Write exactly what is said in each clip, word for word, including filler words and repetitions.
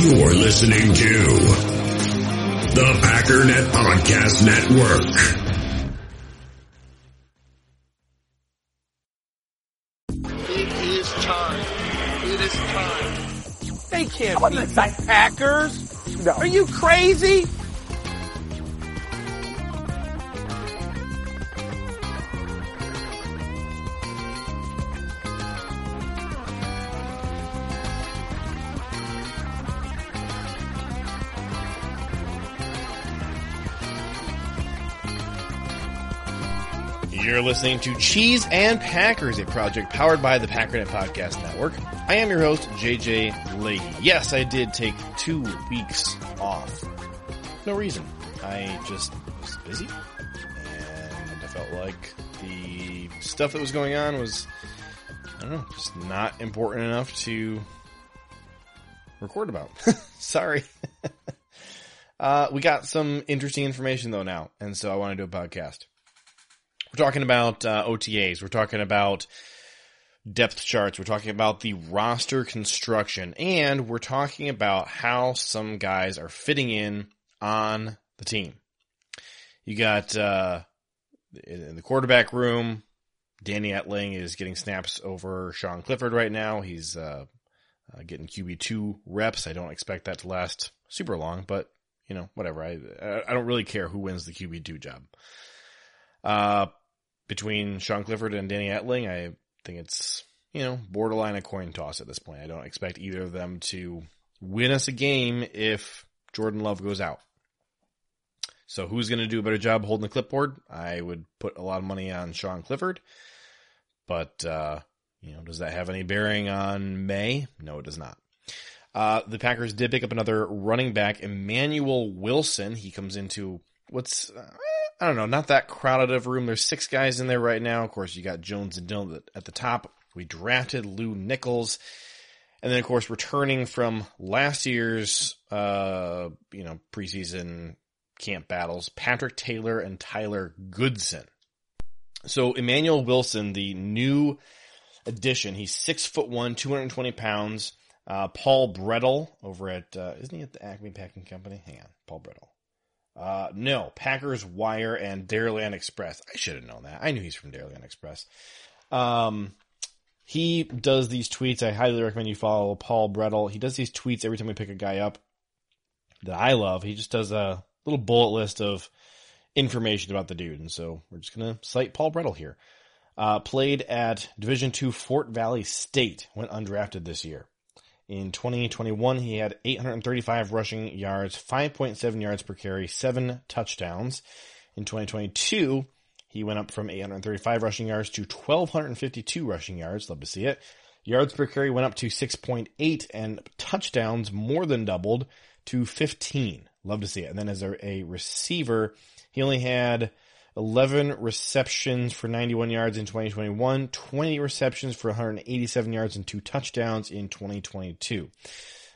You're listening to the Packernet Podcast Network. It is time. It is time. They can't beat the time. Packers. No. Are you crazy? You're listening to Cheese and Packers, a project powered by the Packernet Podcast Network. I am your host, J J Leahy. Yes, I did take two weeks off. No reason. I just was busy, and I felt like the stuff that was going on was, I don't know, just not important enough to record about. Sorry. uh, we got some interesting information, though, now, and so I want to do a podcast. We're talking about uh, O T As. We're talking about depth charts. We're talking about the roster construction. And we're talking about how some guys are fitting in on the team. You got uh, in the quarterback room, Danny Etling is getting snaps over Sean Clifford right now. He's uh, uh, getting Q B two reps. I don't expect that to last super long, but, you know, whatever. I, I don't really care who wins the Q B two job. Uh, between Sean Clifford and Danny Etling, I think it's, you know, borderline a coin toss at this point. I don't expect either of them to win us a game if Jordan Love goes out. So who's going to do a better job holding the clipboard? I would put a lot of money on Sean Clifford, but, uh, you know, does that have any bearing on May? No, it does not. Uh, the Packers did pick up another running back, Emmanuel Wilson. He comes into what's... Uh, I don't know, not that crowded of a room. There's six guys in there right now. Of course, you got Jones and Dillon at the top. We drafted Lew Nichols. And then, of course, returning from last year's, uh, you know, preseason camp battles, Patrick Taylor and Tyler Goodson. So Emmanuel Wilson, the new addition, he's six foot one, two hundred twenty pounds. Uh, Paul Brettel over at, uh, isn't he at the Acme Packing Company? Hang on, Paul Brettel. Uh, no, Packers Wire and DairyLand Express. I should have known that. I knew he's from DairyLand Express. Um, he does these tweets. I highly recommend you follow Paul Brettel. He does these tweets every time we pick a guy up that I love. He just does a little bullet list of information about the dude. And so we're just going to cite Paul Brettel here. Uh, played at Division two Fort Valley State, went undrafted this year. In twenty twenty-one, he had eight hundred thirty-five rushing yards, five point seven yards per carry, seven touchdowns. In twenty twenty-two, he went up from eight hundred thirty-five rushing yards to one thousand two hundred fifty-two rushing yards. Love to see it. Yards per carry went up to six point eight, and touchdowns more than doubled to fifteen. Love to see it. And then as a, a receiver, he only had eleven receptions for ninety-one yards in twenty twenty-one, twenty receptions for one hundred eighty-seven yards and two touchdowns in twenty twenty-two.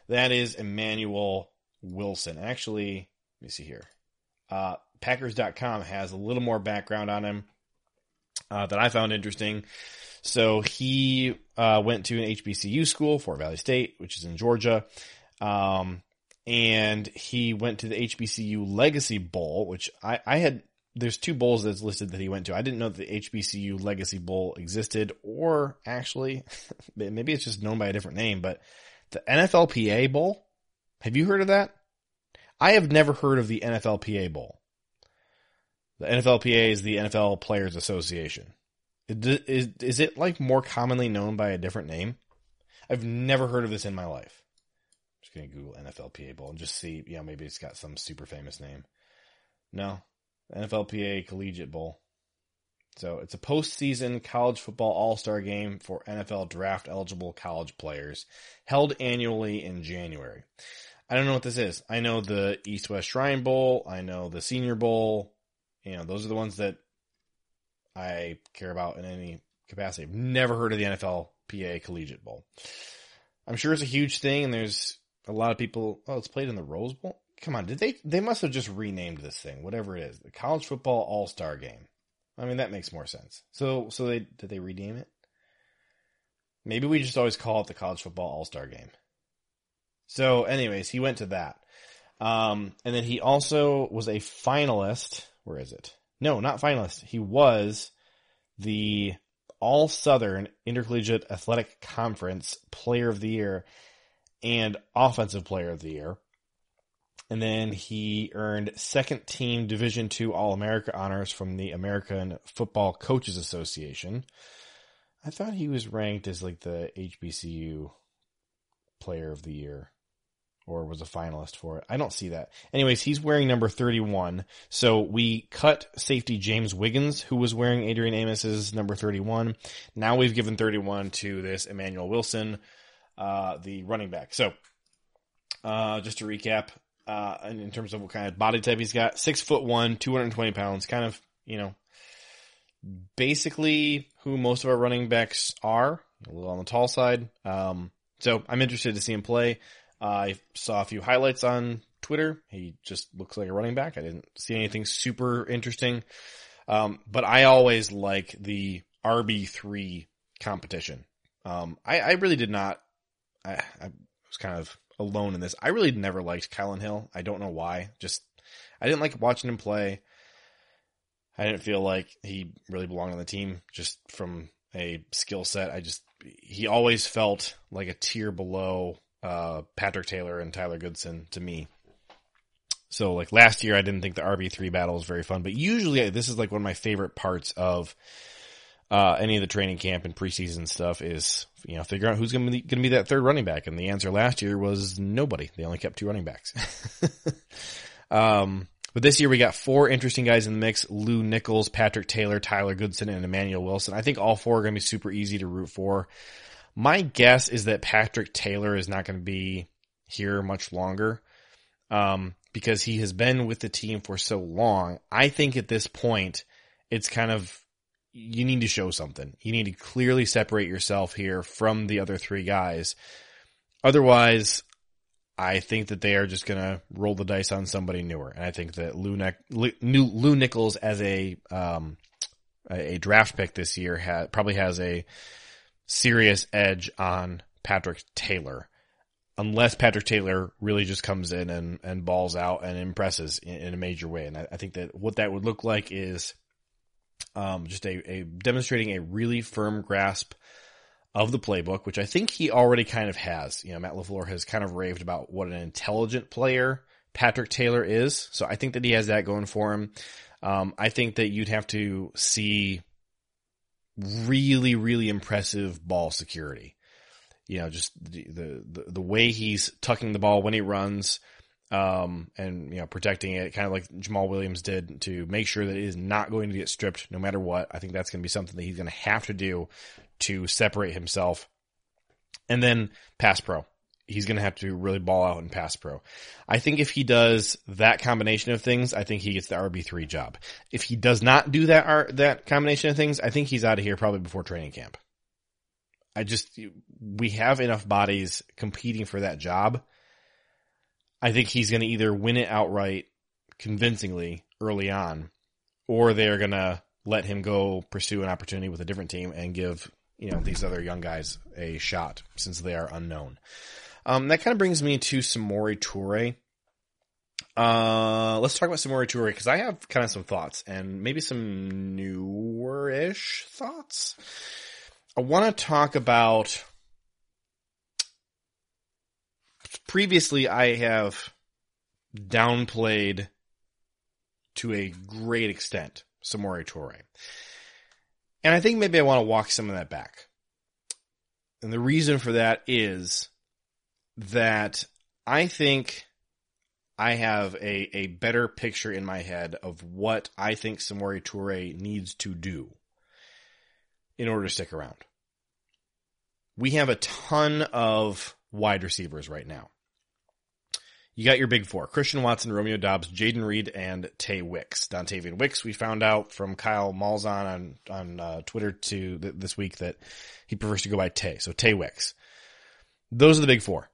That is Emmanuel Wilson. Actually, let me see here. Uh, Packers dot com has a little more background on him uh, that I found interesting. So he uh, went to an H B C U school, Fort Valley State, which is in Georgia. Um, and he went to the H B C U Legacy Bowl, which I, I had... There's two bowls that's listed that he went to. I didn't know that the H B C U Legacy Bowl existed, or actually, maybe it's just known by a different name, but the N F L P A Bowl? Have you heard of that? I have never heard of the N F L P A Bowl. The N F L P A is the N F L Players Association. Is, is it like more commonly known by a different name? I've never heard of this in my life. I'm just going to Google N F L P A Bowl and just see, you know, maybe it's got some super famous name. No. N F L P A Collegiate Bowl. So it's a postseason college football all-star game for N F L draft-eligible college players held annually in January. I don't know what this is. I know the East-West Shrine Bowl. I know the Senior Bowl. You know, those are the ones that I care about in any capacity. I've never heard of the N F L P A Collegiate Bowl. I'm sure it's a huge thing, and there's a lot of people, oh, it's played in the Rose Bowl? Come on, did they, they must have just renamed this thing, whatever it is, the college football all-star game. I mean, that makes more sense. So, so they, did they rename it? Maybe we just always call it the college football all-star game. So anyways, he went to that. Um, and then he also was a finalist. Where is it? No, not finalist. He was the All-Southern Intercollegiate Athletic Conference Player of the Year and Offensive Player of the Year. And then he earned second team Division two All-America honors from the American Football Coaches Association. I thought he was ranked as like the H B C U Player of the Year, or was a finalist for it. I don't see that. Anyways, he's wearing number thirty-one. So we cut safety James Wiggins, who was wearing Adrian Amos's number thirty-one. Now we've given thirty-one to this Emmanuel Wilson, uh, the running back. So, uh, just to recap, uh, in terms of what kind of body type he's got, six foot one, two hundred twenty pounds, kind of, you know, basically who most of our running backs are, a little on the tall side. Um, so I'm interested to see him play. Uh, I saw a few highlights on Twitter. He just looks like a running back. I didn't see anything super interesting. Um, but I always like the R B three competition. Um, I, I really did not, I, I was kind of alone in this. I really never liked Kylan Hill. I don't know why. Just, I didn't like watching him play. I didn't feel like he really belonged on the team just from a skill set. I just, he always felt like a tier below Uh, Patrick Taylor and Tyler Goodson to me. So like last year, I didn't think the R B three battle was very fun, but usually I, this is like one of my favorite parts of, uh, any of the training camp and preseason stuff is, you know, figure out who's going to be, going to be that third running back. And the answer last year was nobody. They only kept two running backs. um, but this year we got four interesting guys in the mix: Lew Nichols, Patrick Taylor, Tyler Goodson, and Emmanuel Wilson. I think all four are going to be super easy to root for. My guess is that Patrick Taylor is not going to be here much longer, um, because he has been with the team for so long. I think at this point, it's kind of, you need to show something. You need to clearly separate yourself here from the other three guys. Otherwise, I think that they are just going to roll the dice on somebody newer. And I think that Lew, ne- Lew, Lew Nichols as a, um, a draft pick this year ha- probably has a serious edge on Patrick Taylor, unless Patrick Taylor really just comes in and, and balls out and impresses in, in a major way. And I, I think that what that would look like is, um, just a, a demonstrating a really firm grasp of the playbook, which I think he already kind of has. You know, Matt LaFleur has kind of raved about what an intelligent player Patrick Taylor is. So I think that he has that going for him. Um, I think that you'd have to see really, really impressive ball security. You know, just the, the, the way he's tucking the ball when he runs, um, and, you know, protecting it kind of like Jamal Williams did to make sure that it is not going to get stripped no matter what. I think that's going to be something that he's going to have to do to separate himself. And then pass pro. He's going to have to really ball out and pass pro. I think if he does that combination of things, I think he gets the R B three job. If he does not do that R, that combination of things, I think he's out of here probably before training camp. I just, we have enough bodies competing for that job. I think he's going to either win it outright convincingly early on, or they're going to let him go pursue an opportunity with a different team and give, you know, these other young guys a shot since they are unknown. Um, that kind of brings me to Samori Touré. Uh, let's talk about Samori Touré because I have kind of some thoughts and maybe some newer-ish thoughts. I want to talk about, previously I have downplayed to a great extent Samori Touré. And I think maybe I want to walk some of that back. And the reason for that is that I think I have a, a better picture in my head of what I think Samori Touré needs to do in order to stick around. We have a ton of wide receivers right now. You got your big four: Christian Watson, Romeo Doubs, Jayden Reed, and Tay Wicks. Dontayvion Wicks, we found out from Kyle Malzahn on, on uh, Twitter to th- this week that he prefers to go by Tay. So Tay Wicks. Those are the big four.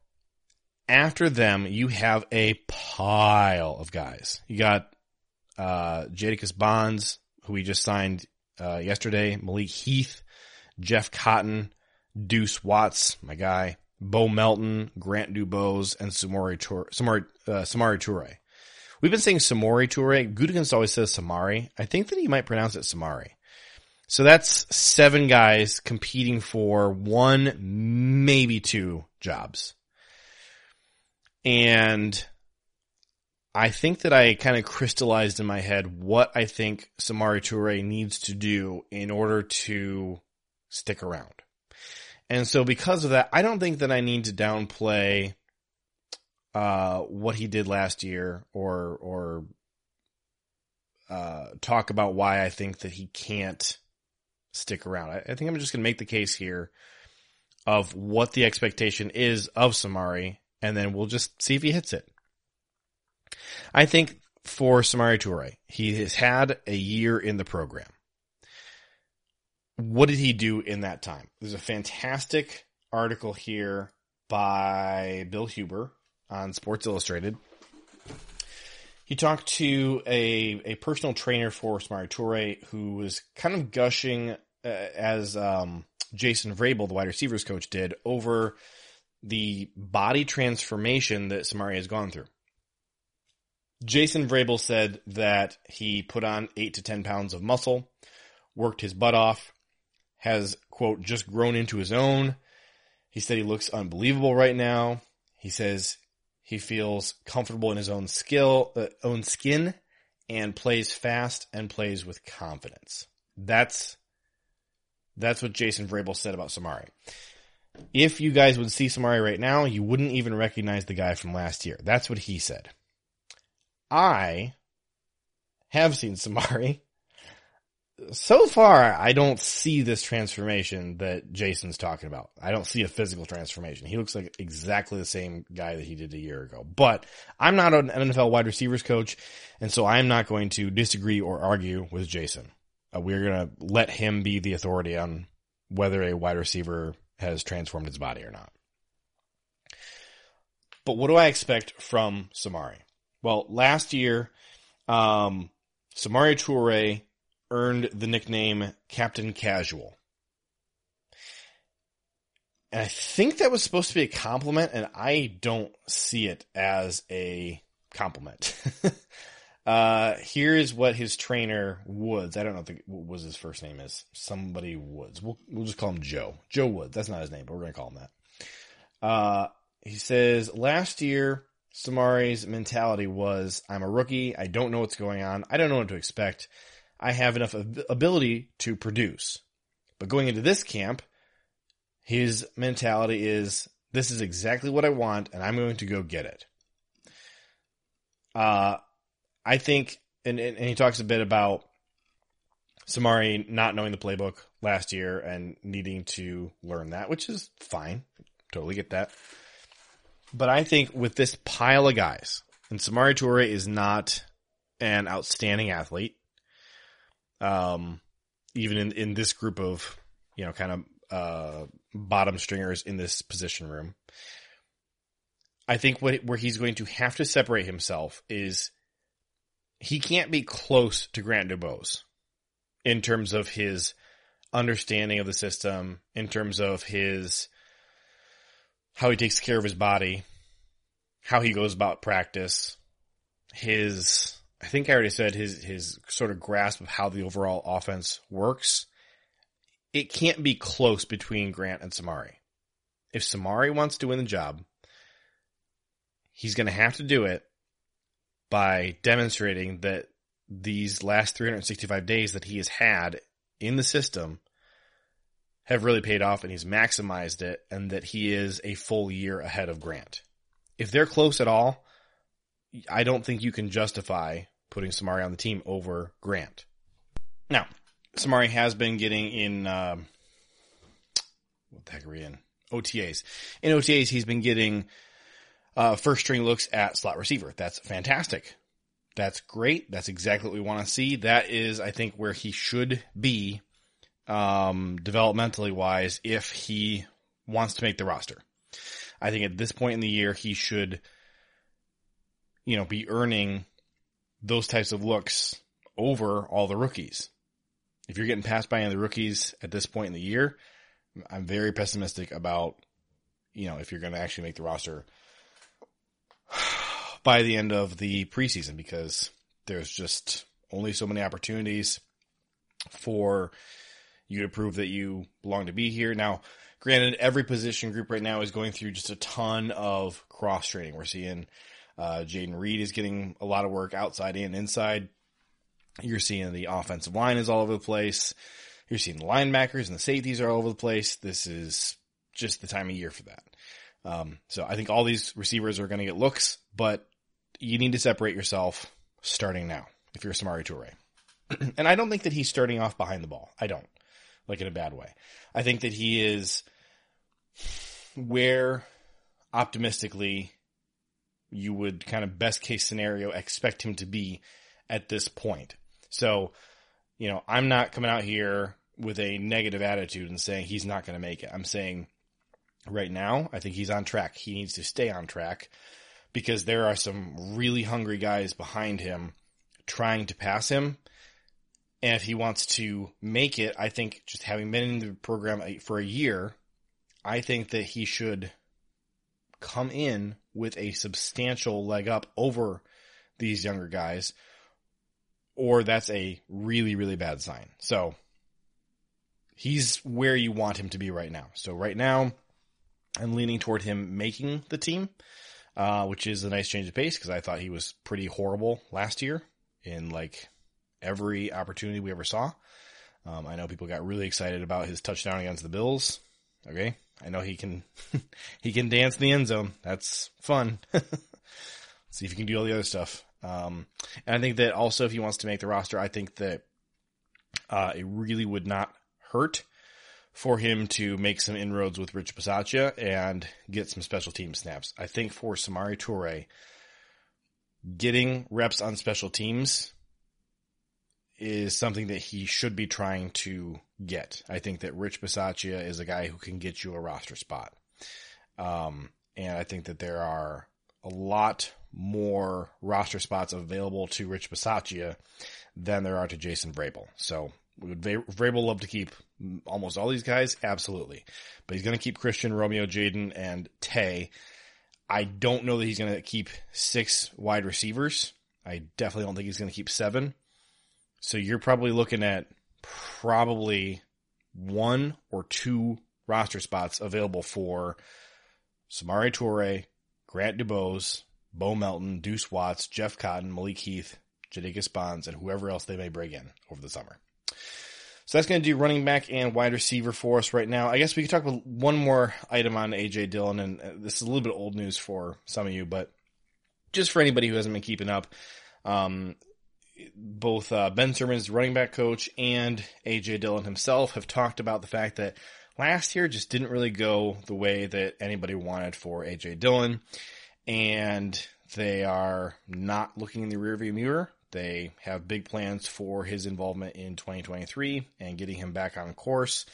After them, you have a pile of guys. You got, uh, Jadakus Bonds, who we just signed, uh, yesterday, Malik Heath, Jeff Cotton, Deuce Watts, my guy, Bo Melton, Grant Dubose, and Samori Touré. Samori, uh, Samori Touré. We've been saying Samori Touré. Gutekunst always says Samari. I think that he might pronounce it Samari. So that's seven guys competing for one, maybe two jobs. And I think that I kind of crystallized in my head what I think Samori Touré needs to do in order to stick around. And so because of that, I don't think that I need to downplay uh, what he did last year or or uh, talk about why I think that he can't stick around. I, I think I'm just going to make the case here of what the expectation is of Samori, and then we'll just see if he hits it. I think for Samori Touré, he has had a year in the program. What did he do in that time? There's a fantastic article here by Bill Huber on Sports Illustrated. He talked to a, a personal trainer for Samori Touré who was kind of gushing uh, as um, Jason Vrabel, the wide receivers coach, did over the body transformation that Samori has gone through. Jason Vrabel said that he put on eight to ten pounds of muscle, worked his butt off, has, quote, just grown into his own. He said he looks unbelievable right now. He says he feels comfortable in his own skill, uh, own skin, and plays fast and plays with confidence. That's that's what Jason Vrabel said about Samori. If you guys would see Samori right now, you wouldn't even recognize the guy from last year. That's what he said. I have seen Samori. So far, I don't see this transformation that Jason's talking about. I don't see a physical transformation. He looks like exactly the same guy that he did a year ago. But I'm not an N F L wide receivers coach, and so I'm not going to disagree or argue with Jason. Uh, we're going to let him be the authority on whether a wide receiver has transformed his body or not. But what do I expect from Samori? Well, last year, um, Samori Touré earned the nickname Captain Casual. And I think that was supposed to be a compliment, and I don't see it as a compliment. uh, here is what his trainer, Woods, I don't know if the, what was his first name is. Somebody Woods. We'll, we'll just call him Joe. Joe Woods. That's not his name, but we're going to call him that. Uh, he says, last year, Samari's mentality was, I'm a rookie. I don't know what's going on. I don't know what to expect. I have enough ability to produce. But going into this camp, his mentality is, this is exactly what I want, and I'm going to go get it. Uh, I think, and, and he talks a bit about Samori not knowing the playbook last year and needing to learn that, which is fine. Totally get that. But I think with this pile of guys, and Samori Touré is not an outstanding athlete, Um, even in, in this group of, you know, kind of, uh, bottom stringers in this position room, I think what, where he's going to have to separate himself is he can't be close to Grant Dubose in terms of his understanding of the system, in terms of his, how he takes care of his body, how he goes about practice, his, I think I already said his, his sort of grasp of how the overall offense works. It can't be close between Grant and Samori. If Samori wants to win the job, he's going to have to do it by demonstrating that these last three hundred sixty-five days that he has had in the system have really paid off and he's maximized it and that he is a full year ahead of Grant. If they're close at all, I don't think you can justify putting Samori on the team over Grant. Now, Samori has been getting in, um, what the heck are we in? O T As. In O T As, he's been getting uh, first string looks at slot receiver. That's fantastic. That's great. That's exactly what we want to see. That is, I think, where he should be um, developmentally wise if he wants to make the roster. I think at this point in the year, he should, you know, be earning those types of looks over all the rookies. If you're getting passed by any of the rookies at this point in the year, I'm very pessimistic about you know, if you're going to actually make the roster by the end of the preseason, because there's just only so many opportunities for you to prove that you belong to be here. Now, granted, every position group right now is going through just a ton of cross-training. We're seeing uh, Jayden Reed is getting a lot of work outside and inside. You're seeing the offensive line is all over the place. You're seeing the linebackers and the safeties are all over the place. This is just the time of year for that. Um, so I think all these receivers are going to get looks, but you need to separate yourself starting now if you're Samori Touré. And I don't think that he's starting off behind the ball. I don't. Like in a bad way. I think that he is where optimistically you would kind of best case scenario expect him to be at this point. So, you know, I'm not coming out here with a negative attitude and saying he's not going to make it. I'm saying right now, I think he's on track. He needs to stay on track because there are some really hungry guys behind him trying to pass him. And if he wants to make it, I think just having been in the program for a year, I think that he should come in with a substantial leg up over these younger guys, or that's a really, really bad sign. So he's where you want him to be right now. So right now I'm leaning toward him making the team, uh, which is a nice change of pace because I thought he was pretty horrible last year in like every opportunity we ever saw. Um, I know people got really excited about his touchdown against the Bills. Okay. I know he can, he can dance in the end zone. That's fun. See if he can do all the other stuff. Um, and I think that also if he wants to make the roster, I think that, uh, it really would not hurt for him to make some inroads with Rich Bisaccia and get some special team snaps. I think for Samori Touré, getting reps on special teams is something that he should be trying to get. I think that Rich Bisaccia is a guy who can get you a roster spot. Um, and I think that there are a lot more roster spots available to Rich Bisaccia than there are to Jason Vrabel. So would Vrabel love to keep almost all these guys? Absolutely. But he's going to keep Christian, Romeo, Jayden, and Tay. I don't know that he's going to keep six wide receivers. I definitely don't think he's going to keep seven. So you're probably looking at probably one or two roster spots available for Samori Touré, Grant Dubose, Bo Melton, Deuce Watts, Jeff Cotton, Malik Heath, Jadakus Bonds, and whoever else they may bring in over the summer. So that's going to do running back and wide receiver for us right now. I guess we could talk about one more item on A J Dillon, and this is a little bit of old news for some of you, but just for anybody who hasn't been keeping up, um, both uh, Ben Sermon's running back coach and A J Dillon himself have talked about the fact that last year just didn't really go the way that anybody wanted for A J Dillon, and they are not looking in the rearview mirror. They have big plans for his involvement in twenty twenty-three and getting him back on course.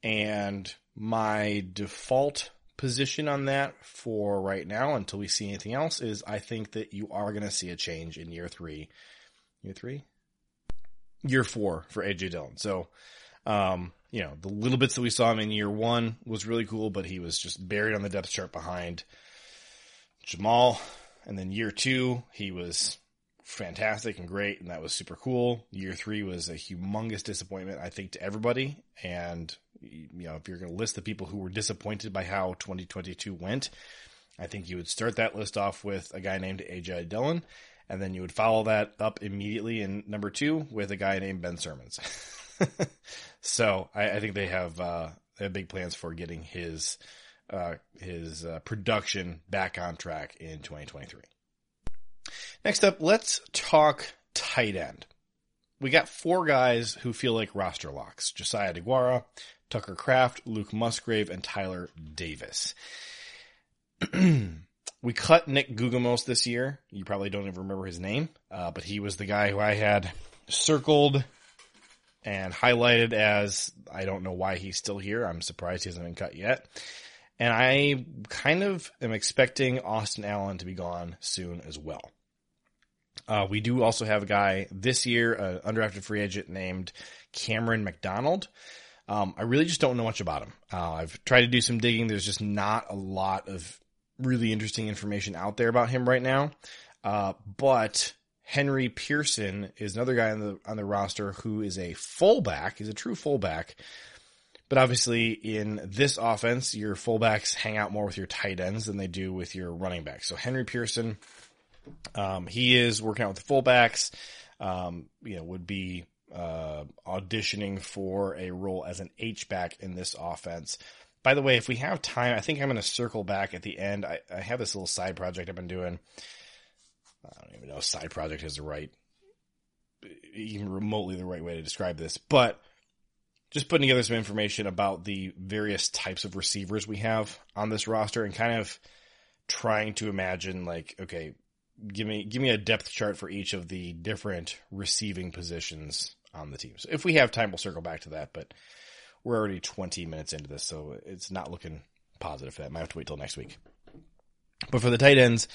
And my default position on that for right now, until we see anything else, is I think that you are going to see a change in year three. Year three? Year four for A J Dillon. So, um, you know, the little bits that we saw him in year one was really cool, but he was just buried on the depth chart behind Jamal. And then year two, he was fantastic and great, and that was super cool. Year three was a humongous disappointment, I think, to everybody. And, you know, if you're going to list the people who were disappointed by how twenty twenty-two went, I think you would start that list off with a guy named A J Dillon. And then you would follow that up immediately in number two with a guy named Ben Sermons. So I, I think they have, uh, they have big plans for getting his, uh, his uh, production back on track in twenty twenty-three. Next up, let's talk tight end. We got four guys who feel like roster locks: Josiah Deguara, Tucker Kraft, Luke Musgrave, and Tyler Davis. We cut Nick Gugamos this year. You probably don't even remember his name, uh, but he was the guy who I had circled and highlighted as, I don't know why he's still here. I'm surprised he hasn't been cut yet. And I kind of am expecting Austin Allen to be gone soon as well. Uh, we do also have a guy this year, an undrafted free agent named Cameron McDonald, Um, I really just don't know much about him. Uh, I've tried to do some digging. There's just not a lot of really interesting information out there about him right now. Uh, but Henry Pearson is another guy on the on the roster who is a fullback. He's a true fullback. But obviously in this offense, your fullbacks hang out more with your tight ends than they do with your running backs. So Henry Pearson, um, he is working out with the fullbacks, um, you know, would be uh, auditioning for a role as an H-back in this offense. By the way, if we have time, I think I'm going to circle back at the end. I, I have this little side project I've been doing. I don't even know if side project is the right, even remotely the right way to describe this, but just putting together some information about the various types of receivers we have on this roster and kind of trying to imagine like, okay, give me, give me a depth chart for each of the different receiving positions on the team. So if we have time, we'll circle back to that, but we're already twenty minutes into this, so it's not looking positive for that. Might have to wait till next week. But for the tight ends,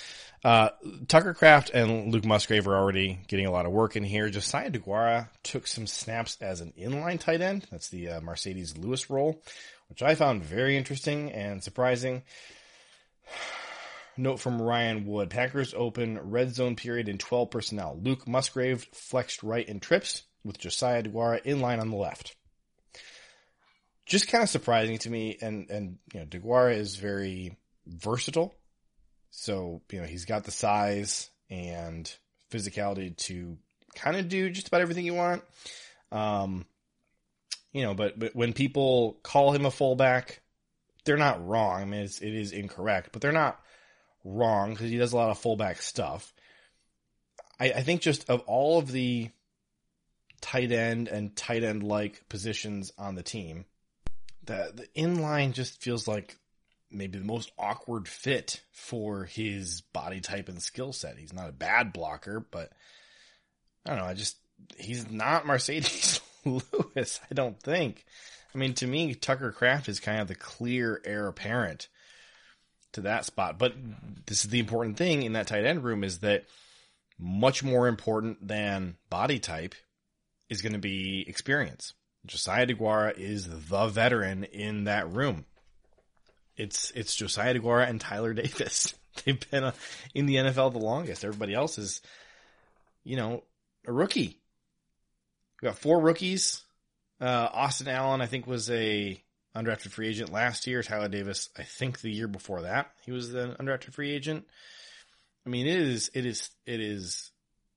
uh, Tucker Kraft and Luke Musgrave are already getting a lot of work in here. Josiah Deguara took some snaps as an inline tight end. That's the uh, Mercedes Lewis role, which I found very interesting and surprising. Note from Ryan Wood. Packers open red zone period in twelve personnel. Luke Musgrave flexed right in trips with Josiah Deguara inline on the left. Just kind of surprising to me. And, and you know, Deguara is very versatile. So, you know, he's got the size and physicality to kind of do just about everything you want. Um, you know, but, but when people call him a fullback, they're not wrong. I mean, it's, it is incorrect, but they're not wrong because he does a lot of fullback stuff. I, I think just of all of the tight end and tight end like positions on the team, the, the inline just feels like maybe the most awkward fit for his body type and skill set. He's not a bad blocker, but I don't know. I just, he's not Mercedes Lewis, I don't think. I mean, to me, Tucker Kraft is kind of the clear heir apparent to that spot. But this is the important thing in that tight end room is that much more important than body type is going to be experience. Josiah Deguara is the veteran in that room. It's it's Josiah Deguara and Tyler Davis. They've been uh, in the N F L the longest. Everybody else is, you know, a rookie. We got four rookies. Uh, Austin Allen, I think, was a undrafted free agent last year. Tyler Davis, I think, the year before that, he was an undrafted free agent. I mean, it is it is it is.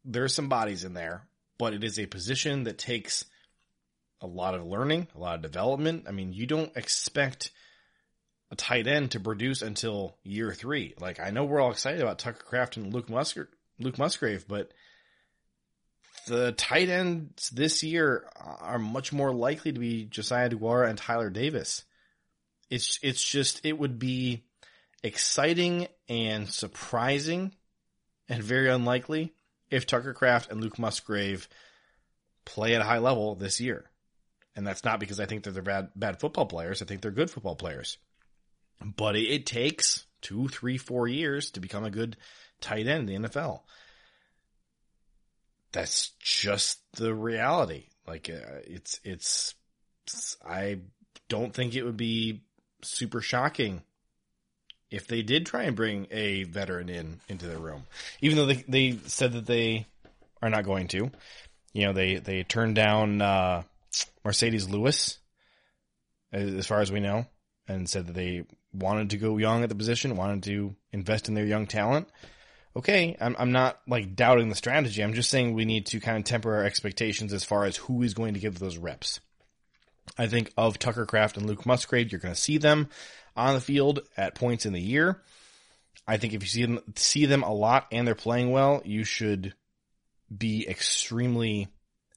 There are some bodies in there, but it is a position that takes a lot of learning, a lot of development. I mean, you don't expect a tight end to produce until year three. Like, I know we're all excited about Tucker Kraft and Luke Musgrave, Luke Musgrave, but the tight ends this year are much more likely to be Josiah Deguara and Tyler Davis. It's, it's just, it would be exciting and surprising and very unlikely if Tucker Kraft and Luke Musgrave play at a high level this year. And that's not because I think that they're bad, bad football players. I think they're good football players. But it takes two, three, four years to become a good tight end in the N F L. That's just the reality. Like, uh, it's, it's, I don't think it would be super shocking if they did try and bring a veteran in into the room, even though they, they said that they are not going to. You know, they, they turned down uh, Mercedes Lewis, as far as we know, and said that they wanted to go young at the position, wanted to invest in their young talent. Okay, I'm I'm not like doubting the strategy. I'm just saying we need to kind of temper our expectations as far as who is going to give those reps. I think of Tucker Kraft and Luke Musgrave, you're going to see them on the field at points in the year. I think if you see them, see them a lot and they're playing well, you should be extremely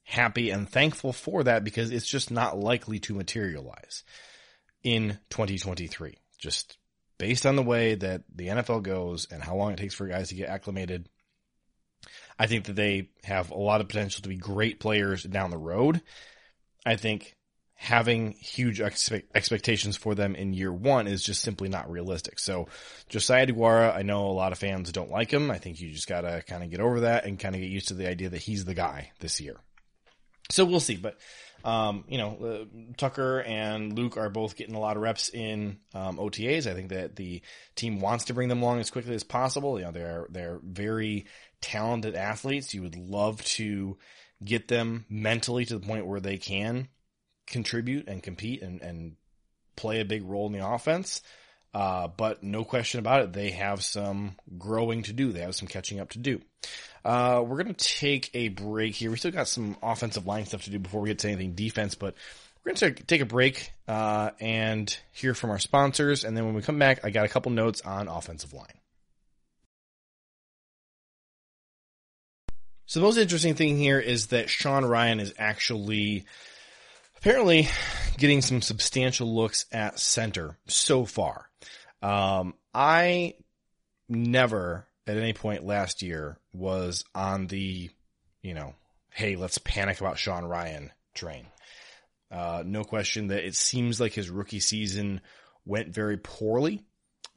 happy and thankful for that because it's just not likely to materialize in twenty twenty-three, just based on the way that the N F L goes and how long it takes for guys to get acclimated. I think that they have a lot of potential to be great players down the road. I think having huge expe- expectations for them in year one is just simply not realistic. So Josiah Deguara, I know a lot of fans don't like him. I think you just got to kind of get over that and kind of get used to the idea that he's the guy this year. So we'll see, but um, you know, uh, Tucker and Luke are both getting a lot of reps in um, O T As. I think that the team wants to bring them along as quickly as possible. You know, they're they're very talented athletes. You would love to get them mentally to the point where they can contribute and compete and, and play a big role in the offense. Uh, but no question about it, they have some growing to do. They have some catching up to do. Uh, we're going to take a break here. We still got some offensive line stuff to do before we get to anything defense, but we're going to take a break, uh, and hear from our sponsors. And then when we come back, I got a couple notes on offensive line. So the most interesting thing here is that Sean Ryan is actually apparently getting some substantial looks at center so far. Um, I never at any point last year was on the, you know, hey, let's panic about Sean Ryan train. Uh, no question that it seems like his rookie season went very poorly.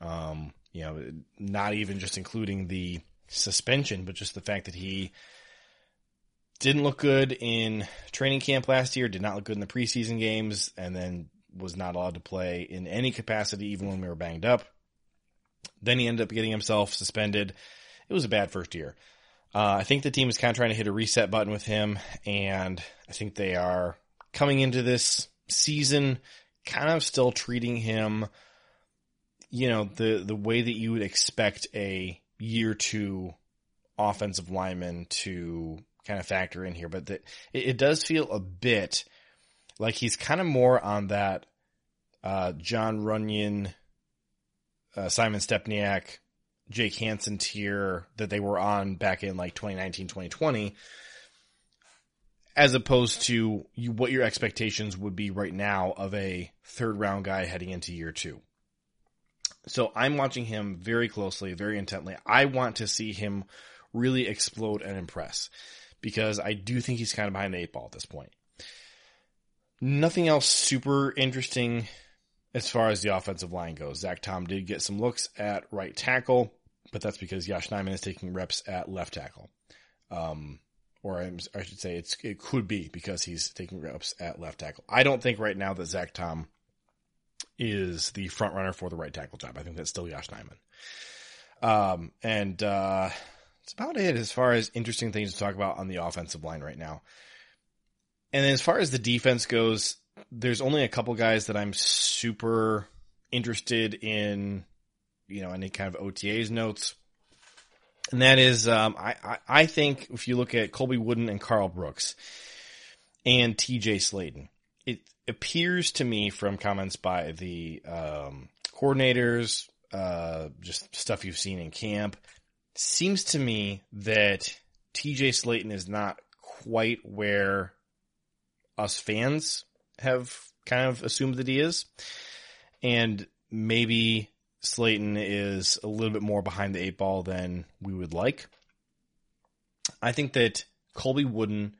Um, you know, not even just including the suspension, but just the fact that he didn't look good in training camp last year, did not look good in the preseason games, and then was not allowed to play in any capacity, even when we were banged up. Then he ended up getting himself suspended. It was a bad first year. Uh, I think the team is kind of trying to hit a reset button with him, and I think they are coming into this season kind of still treating him, you know, the, the way that you would expect a year two offensive lineman to kind of factor in here, but that it, it does feel a bit like he's kind of more on that uh, John Runyon, uh, Simon Stepniak, Jake Hansen tier that they were on back in like twenty nineteen, twenty twenty, as opposed to you, what your expectations would be right now of a third round guy heading into year two. So I'm watching him very closely, very intently. I want to see him really explode and impress, because I do think he's kind of behind the eight ball at this point. Nothing else super interesting as far as the offensive line goes. Zach Tom did get some looks at right tackle, but that's because Josh Nyman is taking reps at left tackle. Um, or I, I should say it's, it could be because he's taking reps at left tackle. I don't think right now that Zach Tom is the front runner for the right tackle job. I think that's still Josh Nyman. Um, and, uh, That's about it as far as interesting things to talk about on the offensive line right now. And as far as the defense goes, there's only a couple guys that I'm super interested in, you know, any kind of O T As notes. And that is, um, I, I, I think if you look at Colby Wooden and Karl Brooks and T J Slaton, it appears to me from comments by the um, coordinators, uh, just stuff you've seen in camp, seems to me that T J Slaton is not quite where us fans have kind of assumed that he is. And maybe Slaton is a little bit more behind the eight ball than we would like. I think that Colby Wooden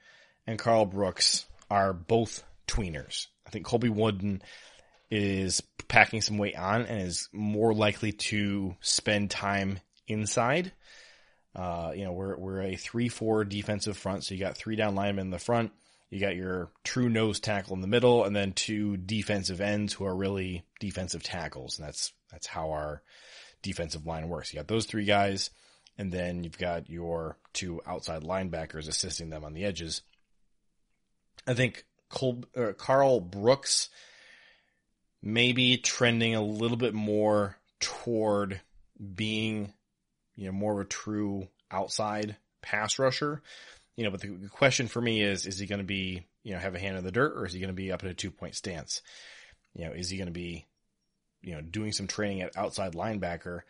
and Karl Brooks are both tweeners. I think Colby Wooden is packing some weight on and is more likely to spend time inside. Uh, you know, we're, we're a three, four defensive front. So you got three down linemen in the front. You got your true nose tackle in the middle, and then two defensive ends who are really defensive tackles. And that's, that's how our defensive line works. You got those three guys, and then you've got your two outside linebackers assisting them on the edges. I think Col- uh, Karl Brooks may be trending a little bit more toward being, you know, more of a true outside pass rusher, you know, but the question for me is, is he going to be, you know, have a hand in the dirt, or is he going to be up in a two point stance? You know, is he going to be, you know, doing some training at outside linebacker?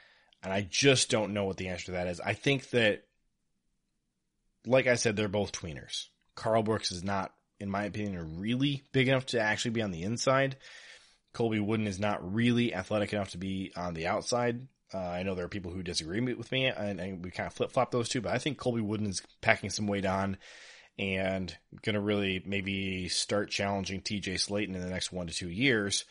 And I just don't know what the answer to that is. I think that, like I said, they're both tweeners. Karl Brooks is not, in my opinion, really big enough to actually be on the inside. Colby Wooden is not really athletic enough to be on the outside. Uh, I know there are people who disagree with me, and, and we kind of flip-flop those two, but I think Colby Wooden is packing some weight on and going to really maybe start challenging T J Slaton in the next one to two years.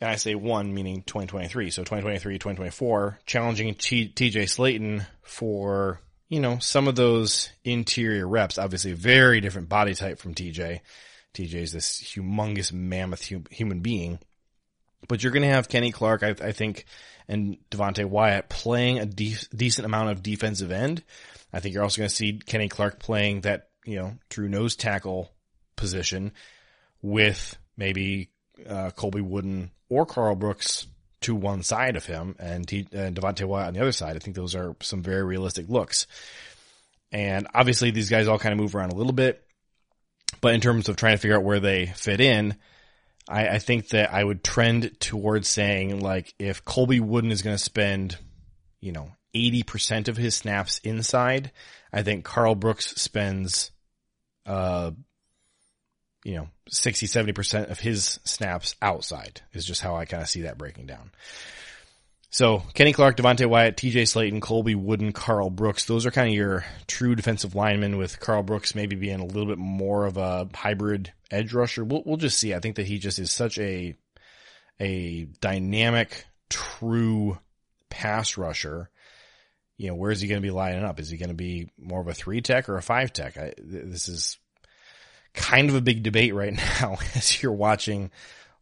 And I say one, meaning twenty twenty-three. So twenty twenty-three, twenty twenty-four, challenging T J Slaton for you know, some of those interior reps. Obviously a very different body type from T J. T J's this humongous mammoth hum- human being. But you're going to have Kenny Clark, I, I think, and Devontae Wyatt playing a de- decent amount of defensive end. I think you're also going to see Kenny Clark playing that, you know, true nose tackle position with maybe uh, Colby Wooden or Karl Brooks to one side of him and, T- and Devontae Wyatt on the other side. I think those are some very realistic looks. And obviously these guys all kind of move around a little bit. But in terms of trying to figure out where they fit in, I, I think that I would trend towards saying, like, if Colby Wooden is going to spend, you know, eighty percent of his snaps inside, I think Karl Brooks spends, uh, you know, sixty, seventy percent of his snaps outside is just how I kind of see that breaking down. So Kenny Clark, Devontae Wyatt, T J Slaton, Colby Wooden, Karl Brooks, those are kind of your true defensive linemen, with Karl Brooks maybe being a little bit more of a hybrid edge rusher. We'll, we'll just see. I think that he just is such a, a dynamic, true pass rusher. You know, where is he going to be lining up? Is he going to be more of a three tech or a five tech? I, this is kind of a big debate right now as you're watching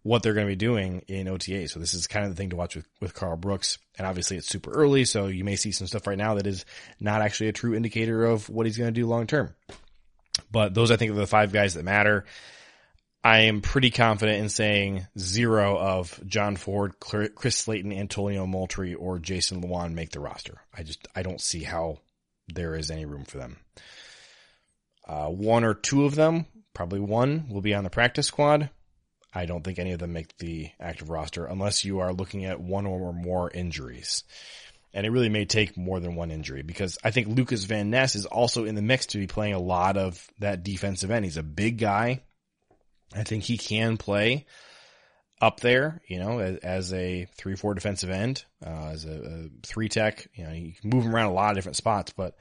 what they're going to be doing in O T A. So this is kind of the thing to watch with, with Karl Brooks. And obviously it's super early, so you may see some stuff right now that is not actually a true indicator of what he's going to do long term. But those, I think, are the five guys that matter. I am pretty confident in saying zero of John Ford, Chris Slaton, Antonio Moultrie, or Jason Luan make the roster. I just, I don't see how there is any room for them. Uh, one or two of them, probably one, will be on the practice squad. I don't think any of them make the active roster unless you are looking at one or more injuries. And it really may take more than one injury, because I think Lukas Van Ness is also in the mix to be playing a lot of that defensive end. He's a big guy. I think he can play up there, you know, as, as a three four defensive end, uh, as a, a three-tech. You know, you can move him around a lot of different spots, but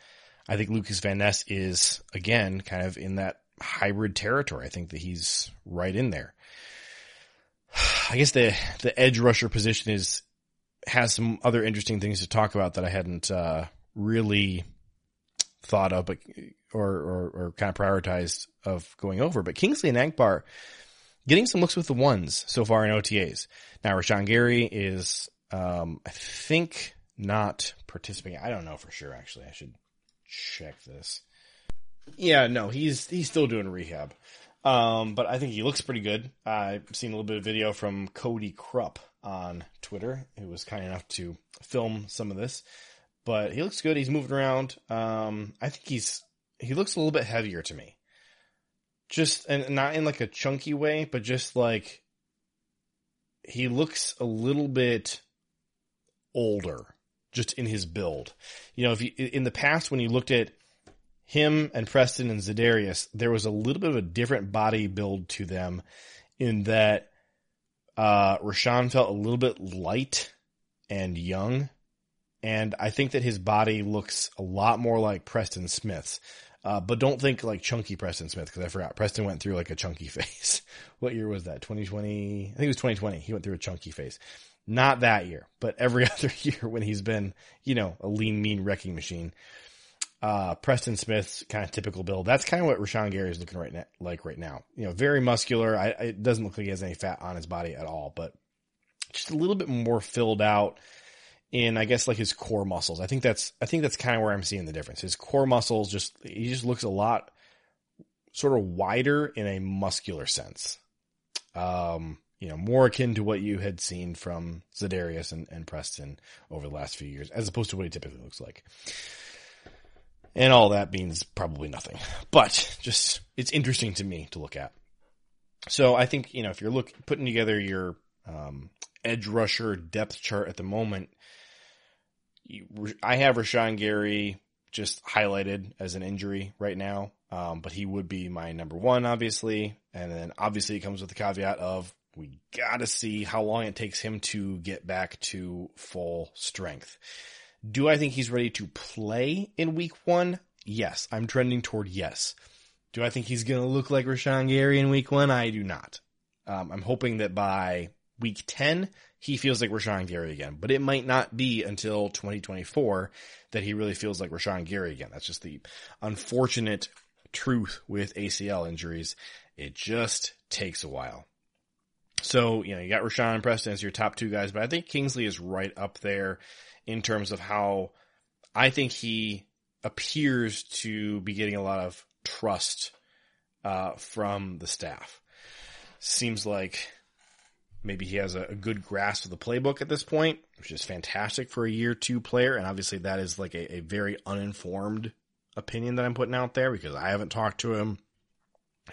I think Lukas Van Ness is, again, kind of in that hybrid territory. I think that he's right in there. I guess the the edge rusher position is has some other interesting things to talk about that I hadn't uh, really thought of, but or, or or kind of prioritized of going over. But Kingsley and Agbar getting some looks with the ones so far in O T As. Now Rashawn Gary is um, I think not participating. I don't know for sure, actually. I should check this. Yeah, no, he's he's still doing rehab. Um, but I think he looks pretty good. Uh, I've seen a little bit of video from Cody Krupp on Twitter, who was kind enough to film some of this, but he looks good. He's moving around. Um, I think he's, he looks a little bit heavier to me, just, and not in like a chunky way, but just like, he looks a little bit older just in his build. You know, if you, in the past, when you looked at him and Preston and Za'Darius, there was a little bit of a different body build to them, in that uh, Rashawn felt a little bit light and young. And I think that his body looks a lot more like Preston Smith's. Uh, but don't think like chunky Preston Smith, because I forgot. Preston went through like a chunky phase. What year was that? twenty twenty? I think it was twenty twenty. He went through a chunky phase. Not that year, but every other year when he's been, you know, a lean, mean wrecking machine. Uh, Preston Smith's kind of typical build. That's kind of what Rashawn Gary is looking right now, like right now, you know, very muscular. I, it doesn't look like he has any fat on his body at all, but just a little bit more filled out in, I guess, like his core muscles. I think that's, I think that's kind of where I'm seeing the difference. His core muscles just, he just looks a lot sort of wider in a muscular sense. Um, you know, more akin to what you had seen from Za'Darius and, and Preston over the last few years, as opposed to what he typically looks like. And all that means probably nothing, but just, it's interesting to me to look at. So I think, you know, if you're look, putting together your um, edge rusher depth chart at the moment, you, I have Rashawn Gary just highlighted as an injury right now, um, but he would be my number one, obviously. And then obviously it comes with the caveat of, we got to see how long it takes him to get back to full strength. Do I think he's ready to play in week one? Yes. I'm trending toward yes. Do I think he's going to look like Rashawn Gary in week one? I do not. Um, I'm hoping that by week ten, he feels like Rashawn Gary again. But it might not be until twenty twenty-four that he really feels like Rashawn Gary again. That's just the unfortunate truth with A C L injuries. It just takes a while. So, you know, you got Rashawn and Preston as your top two guys, but I think Kingsley is right up there in terms of how I think he appears to be getting a lot of trust uh from the staff. Seems like maybe he has a, a good grasp of the playbook at this point, which is fantastic for a year two player. And obviously that is like a, a very uninformed opinion that I'm putting out there because I haven't talked to him.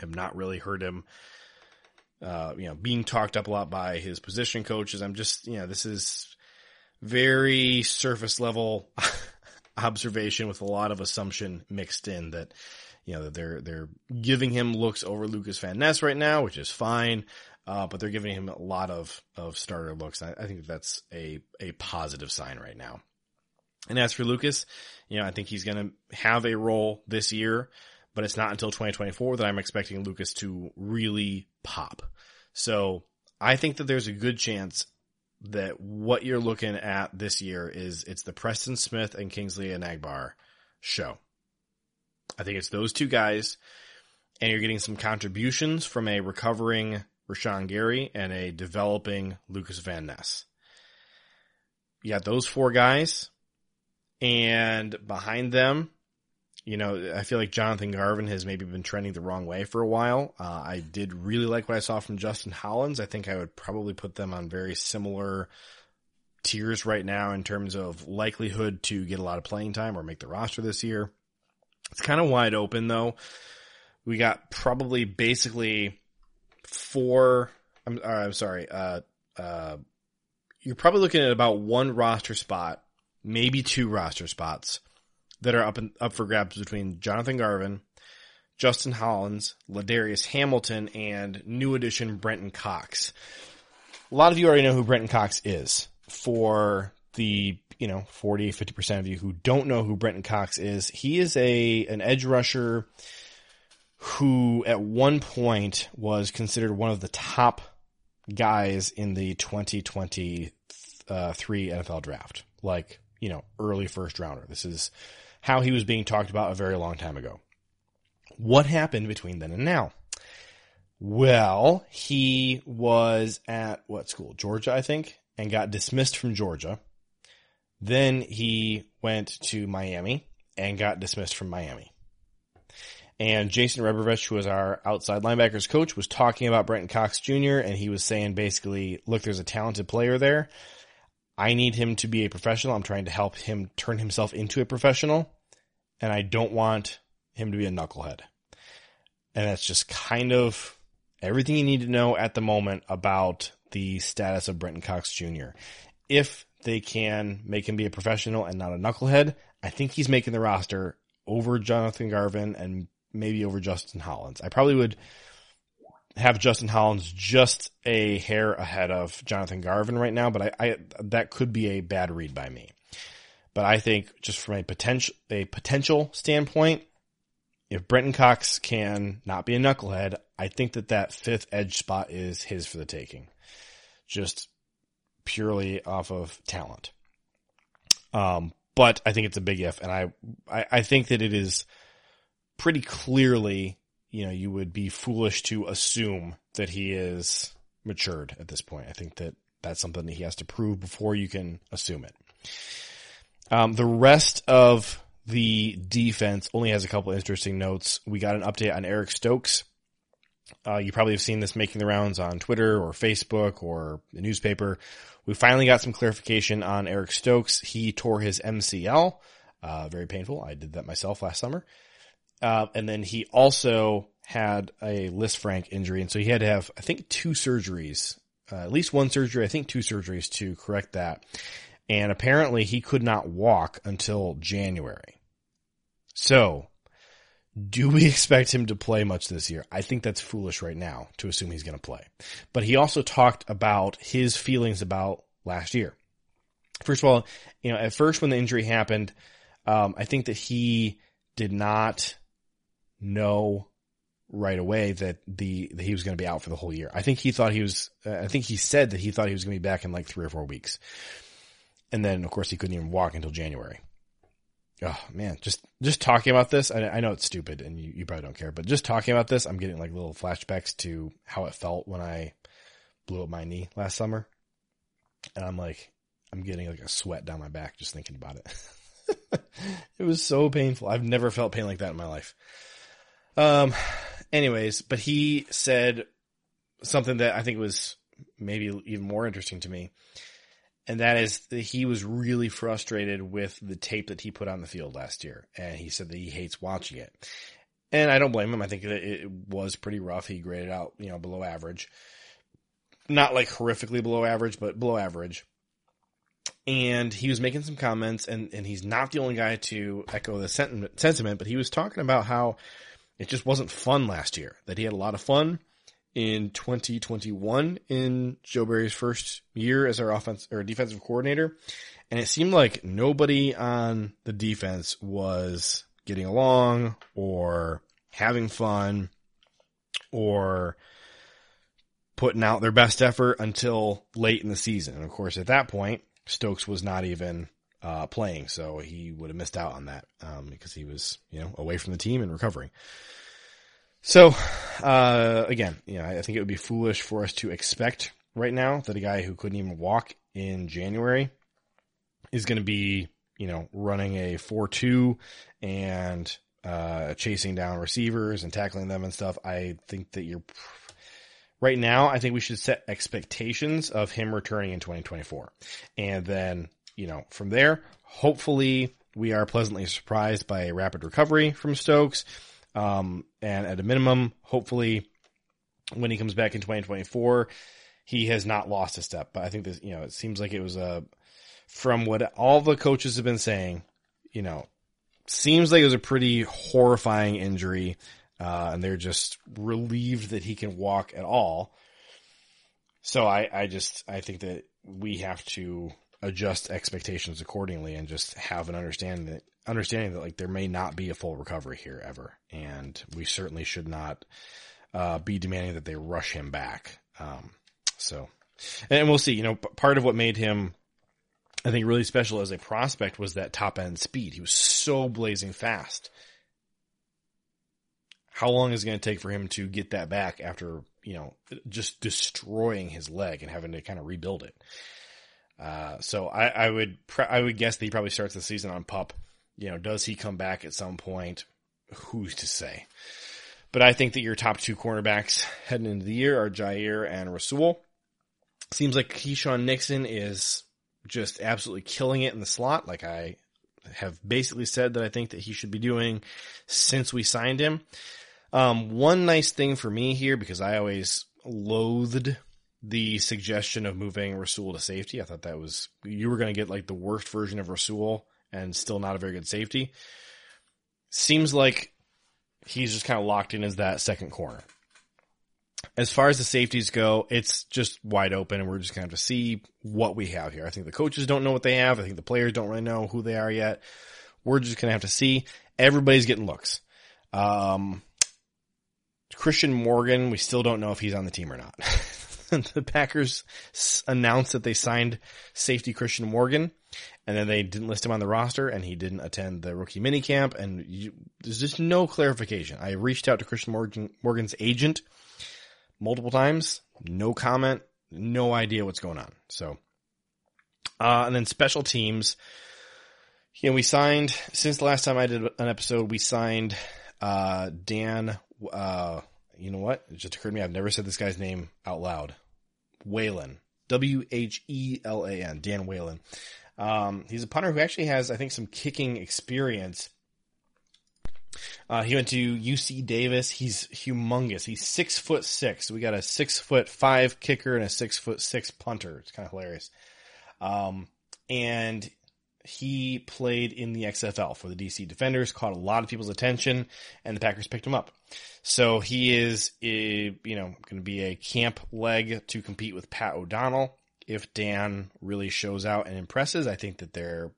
Have not really heard him, uh, you know, being talked up a lot by his position coaches. I'm just, you know, this is very surface level observation with a lot of assumption mixed in that, you know, that they're, they're giving him looks over Lukas Van Ness right now, which is fine. Uh, but they're giving him a lot of, of starter looks. I, I think that's a, a positive sign right now. And as for Lukas, you know, I think he's going to have a role this year, but it's not until twenty twenty-four that I'm expecting Lukas to really pop. So I think that there's a good chance that what you're looking at this year is it's the Preston Smith and Kingsley and Agbar show. I think it's those two guys, and you're getting some contributions from a recovering Rashawn Gary and a developing Lukas Van Ness. You got those four guys, and behind them, you know, I feel like Jonathan Garvin has maybe been trending the wrong way for a while. Uh, I did really like what I saw from Justin Hollins. I think I would probably put them on very similar tiers right now in terms of likelihood to get a lot of playing time or make the roster this year. It's kind of wide open, though. We got probably basically four – I'm, I'm sorry. Uh, uh, you're probably looking at about one roster spot, maybe two roster spots, that are up and up for grabs between Jonathan Garvin, Justin Hollins, Ladarius Hamilton, and new addition Brenton Cox. A lot of you already know who Brenton Cox is. For the, you know, forty, fifty percent of you who don't know who Brenton Cox is, he is a an edge rusher who at one point was considered one of the top guys in the twenty twenty-three N F L draft. Like, you know, early first rounder. This is how he was being talked about a very long time ago. What happened between then and now? Well, he was at what school? Georgia, I think, and got dismissed from Georgia. Then he went to Miami and got dismissed from Miami. And Jason Rebrovich, who was our outside linebackers coach, was talking about Brenton Cox Junior And he was saying basically, look, there's a talented player there. I need him to be a professional. I'm trying to help him turn himself into a professional, and I don't want him to be a knucklehead. And that's just kind of everything you need to know at the moment about the status of Brenton Cox Junior If they can make him be a professional and not a knucklehead, I think he's making the roster over Jonathan Garvin and maybe over Justin Hollins. I probably would have Justin Hollins just a hair ahead of Jonathan Garvin right now, but I, I that could be a bad read by me. But I think just from a potential a potential standpoint, if Brenton Cox can not be a knucklehead, I think that that fifth edge spot is his for the taking, just purely off of talent. Um, but I think it's a big if, and I I, I think that it is pretty clearly. You know, you would be foolish to assume that he is matured at this point. I think that that's something that he has to prove before you can assume it. Um, the rest of the defense only has a couple interesting notes. We got an update on Eric Stokes. Uh, you probably have seen this making the rounds on Twitter or Facebook or the newspaper. We finally got some clarification on Eric Stokes. He tore his M C L. Uh, very painful. I did that myself last summer. Uh, and then he also had a Lisfranc injury. And so he had to have, I think, two surgeries, uh, at least one surgery, I think two surgeries to correct that. And apparently he could not walk until January. So do we expect him to play much this year? I think that's foolish right now to assume he's going to play. But he also talked about his feelings about last year. First of all, you know, at first when the injury happened, um, I think that he did not know right away that the that he was going to be out for the whole year. I think he thought he was uh, I think he said that he thought he was going to be back in like three or four weeks. And then of course he couldn't even walk until January. Oh man, just just talking about this, I, I know it's stupid and you, you probably don't care, but just talking about this, I'm getting like little flashbacks to how it felt when I blew up my knee last summer. And I'm like, I'm getting like a sweat down my back just thinking about it. It was so painful. I've never felt pain like that in my life. Um, anyways, but he said something that I think was maybe even more interesting to me. And that is that he was really frustrated with the tape that he put on the field last year. And he said that he hates watching it. And I don't blame him. I think that it was pretty rough. He graded out, you know, below average. Not like horrifically below average, but below average. And he was making some comments, and, and he's not the only guy to echo the sentiment, sentiment, but he was talking about how it just wasn't fun last year, that he had a lot of fun in twenty twenty-one in Joe Barry's first year as our offense or defensive coordinator. And it seemed like nobody on the defense was getting along or having fun or putting out their best effort until late in the season. And of course, at that point, Stokes was not even uh, playing, so he would have missed out on that um, because he was, you know, away from the team and recovering. So, uh, again, you know, I think it would be foolish for us to expect right now that a guy who couldn't even walk in January is going to be, you know, running a four two and uh, chasing down receivers and tackling them and stuff. I think that you're right now, I think we should set expectations of him returning in twenty twenty-four. And then, you know, from there, hopefully we are pleasantly surprised by a rapid recovery from Stokes. Um, and at a minimum, hopefully when he comes back in twenty twenty-four, he has not lost a step. But I think this, you know, it seems like it was a, from what all the coaches have been saying, you know, seems like it was a pretty horrifying injury. Uh, and they're just relieved that he can walk at all. So I, I just, I think that we have to adjust expectations accordingly and just have an understanding that, understanding that like there may not be a full recovery here ever. And we certainly should not, uh, be demanding that they rush him back. Um, so, and we'll see, you know, part of what made him, I think, really special as a prospect was that top end speed. He was so blazing fast. How long is it going to take for him to get that back after, you know, just destroying his leg and having to kind of rebuild it? Uh, so I, I would, pre- I would guess that he probably starts the season on PUP. You know, does he come back at some point? Who's to say? But I think that your top two cornerbacks heading into the year are Jair and Rasul. Seems like Keyshawn Nixon is just absolutely killing it in the slot. Like I have basically said that I think that he should be doing since we signed him. Um, one nice thing for me here, because I always loathed the suggestion of moving Rasul to safety. I thought that was, you were going to get like the worst version of Rasul and still not a very good safety. Seems like he's just kind of locked in as that second corner. As far as the safeties go, it's just wide open and we're just going to have to see what we have here. I think the coaches don't know what they have. I think the players don't really know who they are yet. We're just going to have to see. Everybody's getting looks. Um, Christian Morgan, we still don't know if he's on the team or not. The Packers announced that they signed safety Christian Morgan, and then they didn't list him on the roster, and he didn't attend the rookie minicamp, and you, there's just no clarification. I reached out to Christian Morgan, Morgan's agent multiple times, no comment, no idea what's going on. So, uh, and then special teams, you know, we signed, since the last time I did an episode, we signed uh, Dan Uh, you know what? It just occurred to me. I've never said this guy's name out loud. Whelan. W H E L A N. Dan Whelan. Um, he's a punter who actually has, I think, some kicking experience. Uh, he went to U C Davis. He's humongous. He's six foot six. So we got a six foot five kicker and a six foot six punter. It's kind of hilarious. Um, and he played in the X F L for the D C Defenders, caught a lot of people's attention, and the Packers picked him up. So he is, a, you know, going to be a camp leg to compete with Pat O'Donnell. If Dan really shows out and impresses, I think that there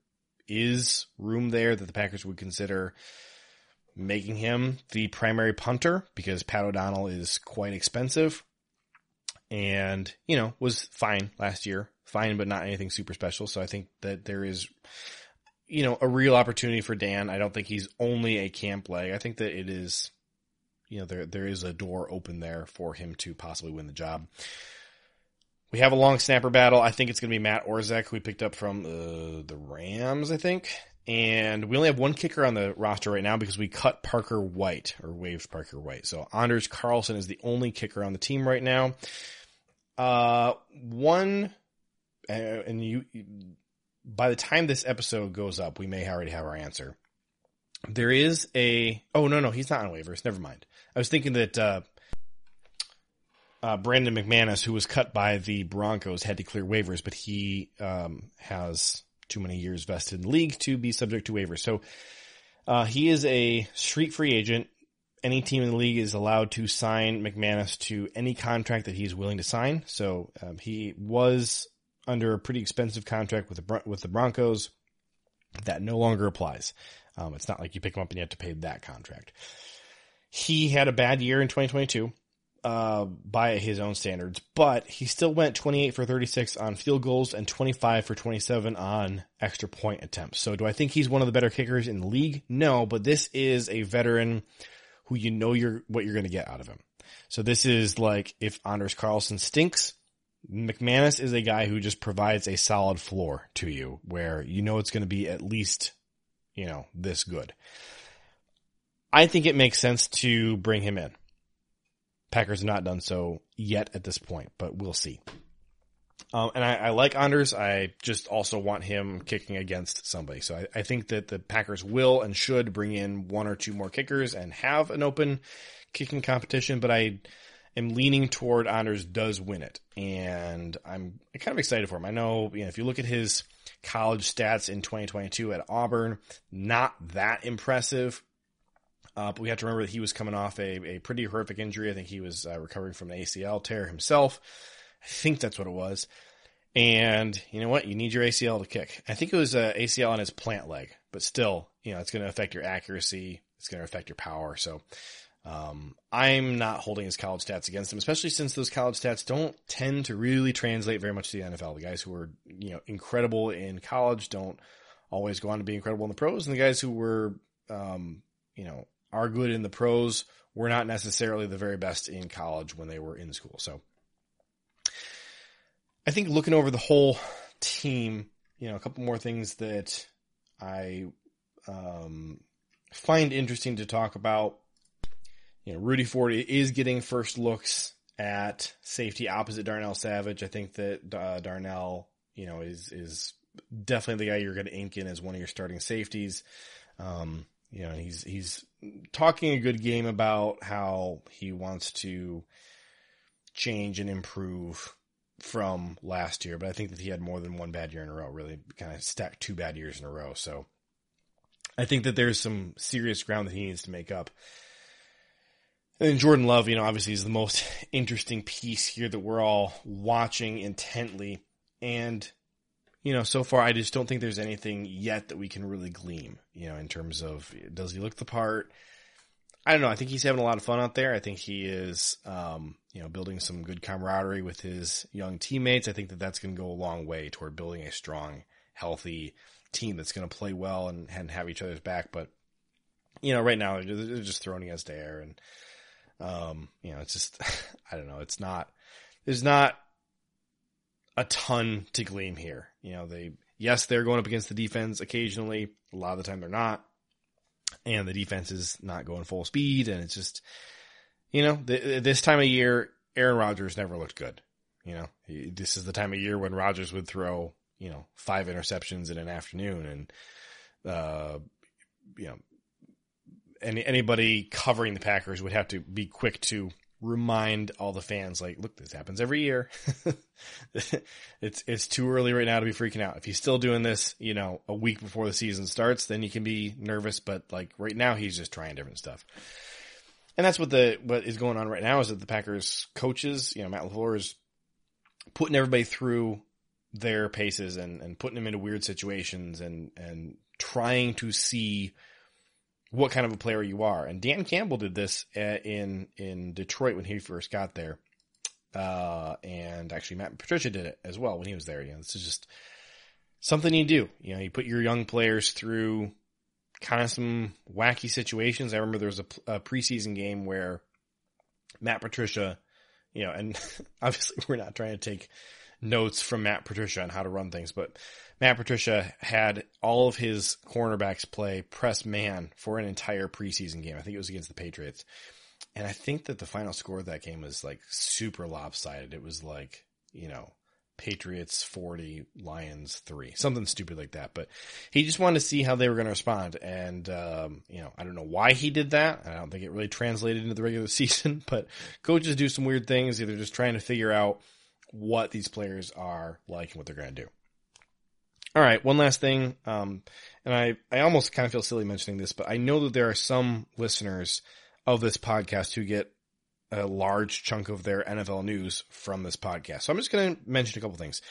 is room there that the Packers would consider making him the primary punter because Pat O'Donnell is quite expensive and, you know, was fine last year. Fine, but not anything super special. So I think that there is, you know, a real opportunity for Dan. I don't think he's only a camp leg. I think that it is, you know, there there is a door open there for him to possibly win the job. We have a long snapper battle. I think it's going to be Matt Orzech, who we picked up from uh, the Rams, I think. And we only have one kicker on the roster right now because we cut Parker White or waived Parker White. So Anders Carlson is the only kicker on the team right now. Uh, one, and you, by the time this episode goes up, we may already have our answer. There is a, oh no, no, he's not on waivers. Never mind. I was thinking that, uh, Uh, Brandon McManus, who was cut by the Broncos, had to clear waivers, but he um, has too many years vested in the league to be subject to waivers. So uh, he is a street free agent. Any team in the league is allowed to sign McManus to any contract that he's willing to sign. So um, he was under a pretty expensive contract with the with the Broncos. That no longer applies. Um, it's not like you pick him up and you have to pay that contract. He had a bad year in twenty twenty-two. Uh, by his own standards, but he still went twenty-eight for thirty-six on field goals and twenty-five for twenty-seven on extra point attempts. So do I think he's one of the better kickers in the league? No, but this is a veteran who you know you're what you're going to get out of him. So this is like if Anders Carlson stinks, McManus is a guy who just provides a solid floor to you where you know it's going to be at least, you know, this good. I think it makes sense to bring him in. Packers have not done so yet at this point, but we'll see. Um, and I, I like Anders. I just also want him kicking against somebody. So I, I think that the Packers will and should bring in one or two more kickers and have an open kicking competition, but I am leaning toward Anders does win it. And I'm kind of excited for him. I know, you know, if you look at his college stats in twenty twenty-two at Auburn, not that impressive. Uh, but we have to remember that he was coming off a, a pretty horrific injury. I think he was uh, recovering from an A C L tear himself. I think that's what it was. And you know what? You need your A C L to kick. I think it was an A C L on his plant leg, but still, you know, it's going to affect your accuracy. It's going to affect your power. So um, I'm not holding his college stats against him, especially since those college stats don't tend to really translate very much to the N F L. The guys who are, you know, incredible in college don't always go on to be incredible in the pros. And the guys who were, um, you know, are good in the pros were not necessarily the very best in college when they were in school. So I think looking over the whole team, you know, a couple more things that I um, find interesting to talk about. You know, Rudy Ford is getting first looks at safety opposite Darnell Savage. I think that uh, Darnell, you know, is, is definitely the guy you're going to ink in as one of your starting safeties. Um, you know, he's, he's, talking a good game about how he wants to change and improve from last year. But I think that he had more than one bad year in a row, really kind of stacked two bad years in a row. So I think that there's some serious ground that he needs to make up. And then Jordan Love, you know, obviously is the most interesting piece here that we're all watching intently. And, you know, so far, I just don't think there's anything yet that we can really glean, you know, in terms of does he look the part? I don't know. I think he's having a lot of fun out there. I think he is, um, you know, building some good camaraderie with his young teammates. I think that that's going to go a long way toward building a strong, healthy team that's going to play well and, and have each other's back. But, you know, right now, they're just, they're just throwing against the air. And, um, you know, it's just, I don't know. It's not, there's not a ton to glean here. You know, they, yes, they're going up against the defense occasionally. A lot of the time they're not. And the defense is not going full speed. And it's just, you know, th- this time of year, Aaron Rodgers never looked good. You know, he, this is the time of year when Rodgers would throw, you know, five interceptions in an afternoon. And, uh, you know, any, anybody covering the Packers would have to be quick to remind all the fans, like, look, this happens every year. it's it's too early right now to be freaking out. If he's still doing this, you know, a week before the season starts, then you can be nervous. But like right now, he's just trying different stuff, and that's what the what is going on right now is that the Packers coaches, you know, Matt LaFleur is putting everybody through their paces and and putting them into weird situations and and trying to see what kind of a player you are. And Dan Campbell did this in in Detroit when he first got there. Uh, and actually Matt Patricia did it as well when he was there. You know, this is just something you do. You know, you put your young players through kind of some wacky situations. I remember there was a, a preseason game where Matt Patricia, you know, and obviously we're not trying to take notes from Matt Patricia on how to run things, but Matt Patricia had all of his cornerbacks play press man for an entire preseason game. I think it was against the Patriots. And I think that the final score of that game was like super lopsided. It was like, you know, Patriots forty, Lions three, something stupid like that. But he just wanted to see how they were going to respond. And, um, you know, I don't know why he did that. I don't think it really translated into the regular season, but coaches do some weird things. They're just trying to figure out what these players are like and what they're going to do. All right. One last thing. Um, and I, I almost kind of feel silly mentioning this, but I know that there are some listeners of this podcast who get a large chunk of their N F L news from this podcast. So I'm just going to mention a couple things.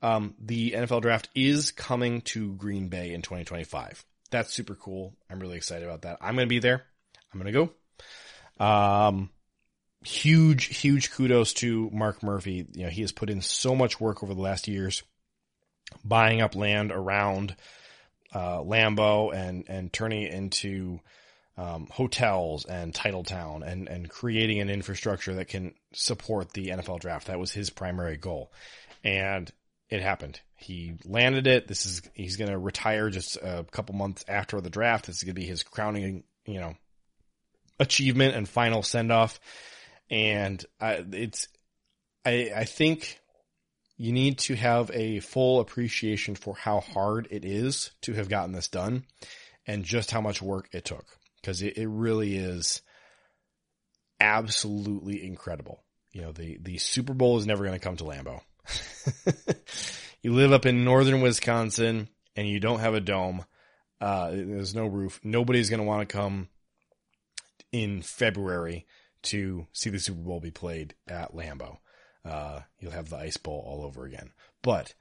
Um, the N F L draft is coming to Green Bay in twenty twenty-five. That's super cool. I'm really excited about that. I'm going to be there. I'm going to go. Um, huge, huge kudos to Mark Murphy. You know, he has put in so much work over the last years, buying up land around, uh, Lambeau and, and turning it into, Um, hotels and Titletown and, and creating an infrastructure that can support the N F L draft. That was his primary goal. And it happened. He landed it. This is, he's going to retire just a couple months after the draft. This is going to be his crowning, you know, achievement and final send off. And I, it's, I, I think you need to have a full appreciation for how hard it is to have gotten this done and just how much work it took. Because it, it really is absolutely incredible. You know, the, the Super Bowl is never going to come to Lambeau. You live up in northern Wisconsin and you don't have a dome. Uh, there's no roof. Nobody's going to want to come in February to see the Super Bowl be played at Lambeau. Uh, you'll have the Ice Bowl all over again. But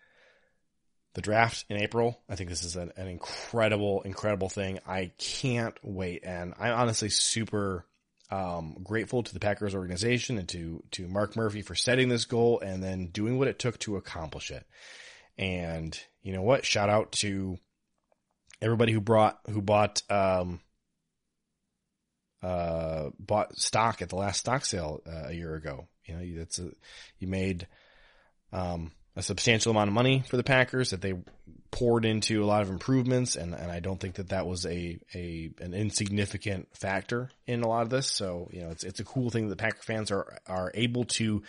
the draft in April, I think this is an, an incredible, incredible thing. I can't wait. And I'm honestly super um, grateful to the Packers organization and to, to Mark Murphy for setting this goal and then doing what it took to accomplish it. And you know what? Shout out to everybody who brought, who bought, um, uh, bought stock at the last stock sale uh, a year ago. You know, that's a, you made, um, a substantial amount of money for the Packers that they poured into a lot of improvements. And, and I don't think that that was a, a, an insignificant factor in a lot of this. So, you know, it's, it's a cool thing that the Packer fans are, are able to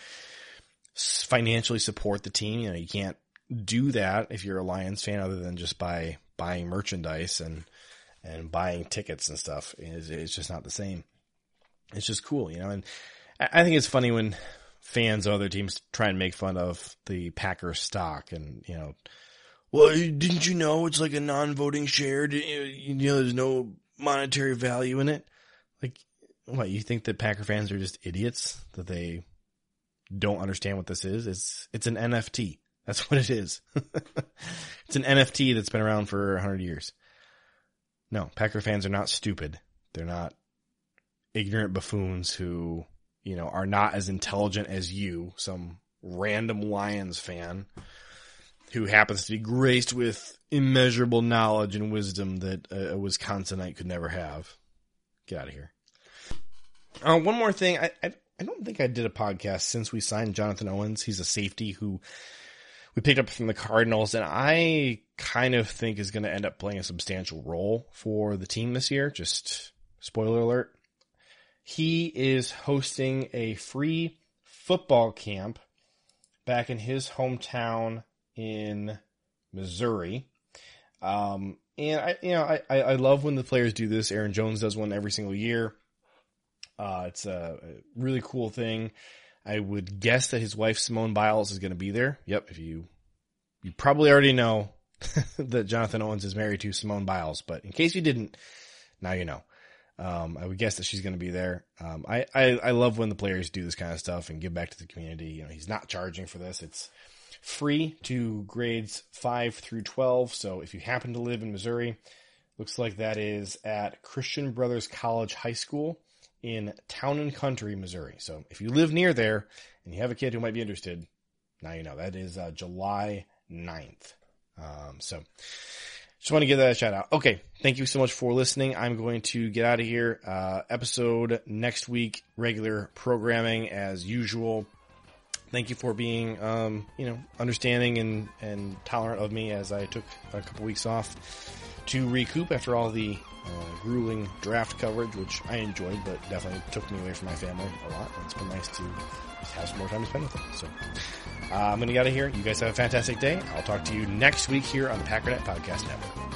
financially support the team. You know, you can't do that if you're a Lions fan other than just by buying merchandise and, and buying tickets and stuff. It's, it's just not the same. It's just cool, you know, and I think it's funny when fans of other teams try and make fun of the Packers stock and, you know, well, didn't you know it's like a non-voting share? You know, there's no monetary value in it. Like, what, you think that Packer fans are just idiots, that they don't understand what this is? It's, it's an N F T. That's what it is. It's an N F T that's been around for a hundred years. No, Packer fans are not stupid. They're not ignorant buffoons who, you know, are not as intelligent as you, some random Lions fan who happens to be graced with immeasurable knowledge and wisdom that a Wisconsinite could never have. Get out of here. Uh, one more thing. I, I I don't think I did a podcast since we signed Jonathan Owens. He's a safety who we picked up from the Cardinals, and I kind of think is going to end up playing a substantial role for the team this year. Just spoiler alert. He is hosting a free football camp back in his hometown in Missouri. Um, and I, you know, I, I love when the players do this. Aaron Jones does one every single year. Uh, it's a really cool thing. I would guess that his wife, Simone Biles, is going to be there. Yep. If you, you probably already know that Jonathan Owens is married to Simone Biles, but in case you didn't, now you know. Um, I would guess that she's going to be there. Um, I, I, I love when the players do this kind of stuff and give back to the community. You know, he's not charging for this. It's free to grades five through twelve. So if you happen to live in Missouri, Looks like that is at Christian Brothers College High School in Town and Country, Missouri. So if you live near there and you have a kid who might be interested, now you know. That is uh, July ninth. Um, so just want to give that a shout out. Okay, thank you so much for listening. I'm going to get out of here. Uh, episode next week, regular programming as usual. Thank you for being, um, you know, understanding and, and tolerant of me as I took a couple weeks off to recoup after all the uh, grueling draft coverage, which I enjoyed, but definitely took me away from my family a lot. It's been nice to just have some more time to spend with them. So uh, I'm going to get out of here. You guys have a fantastic day. I'll talk to you next week here on the Packernet Podcast Network.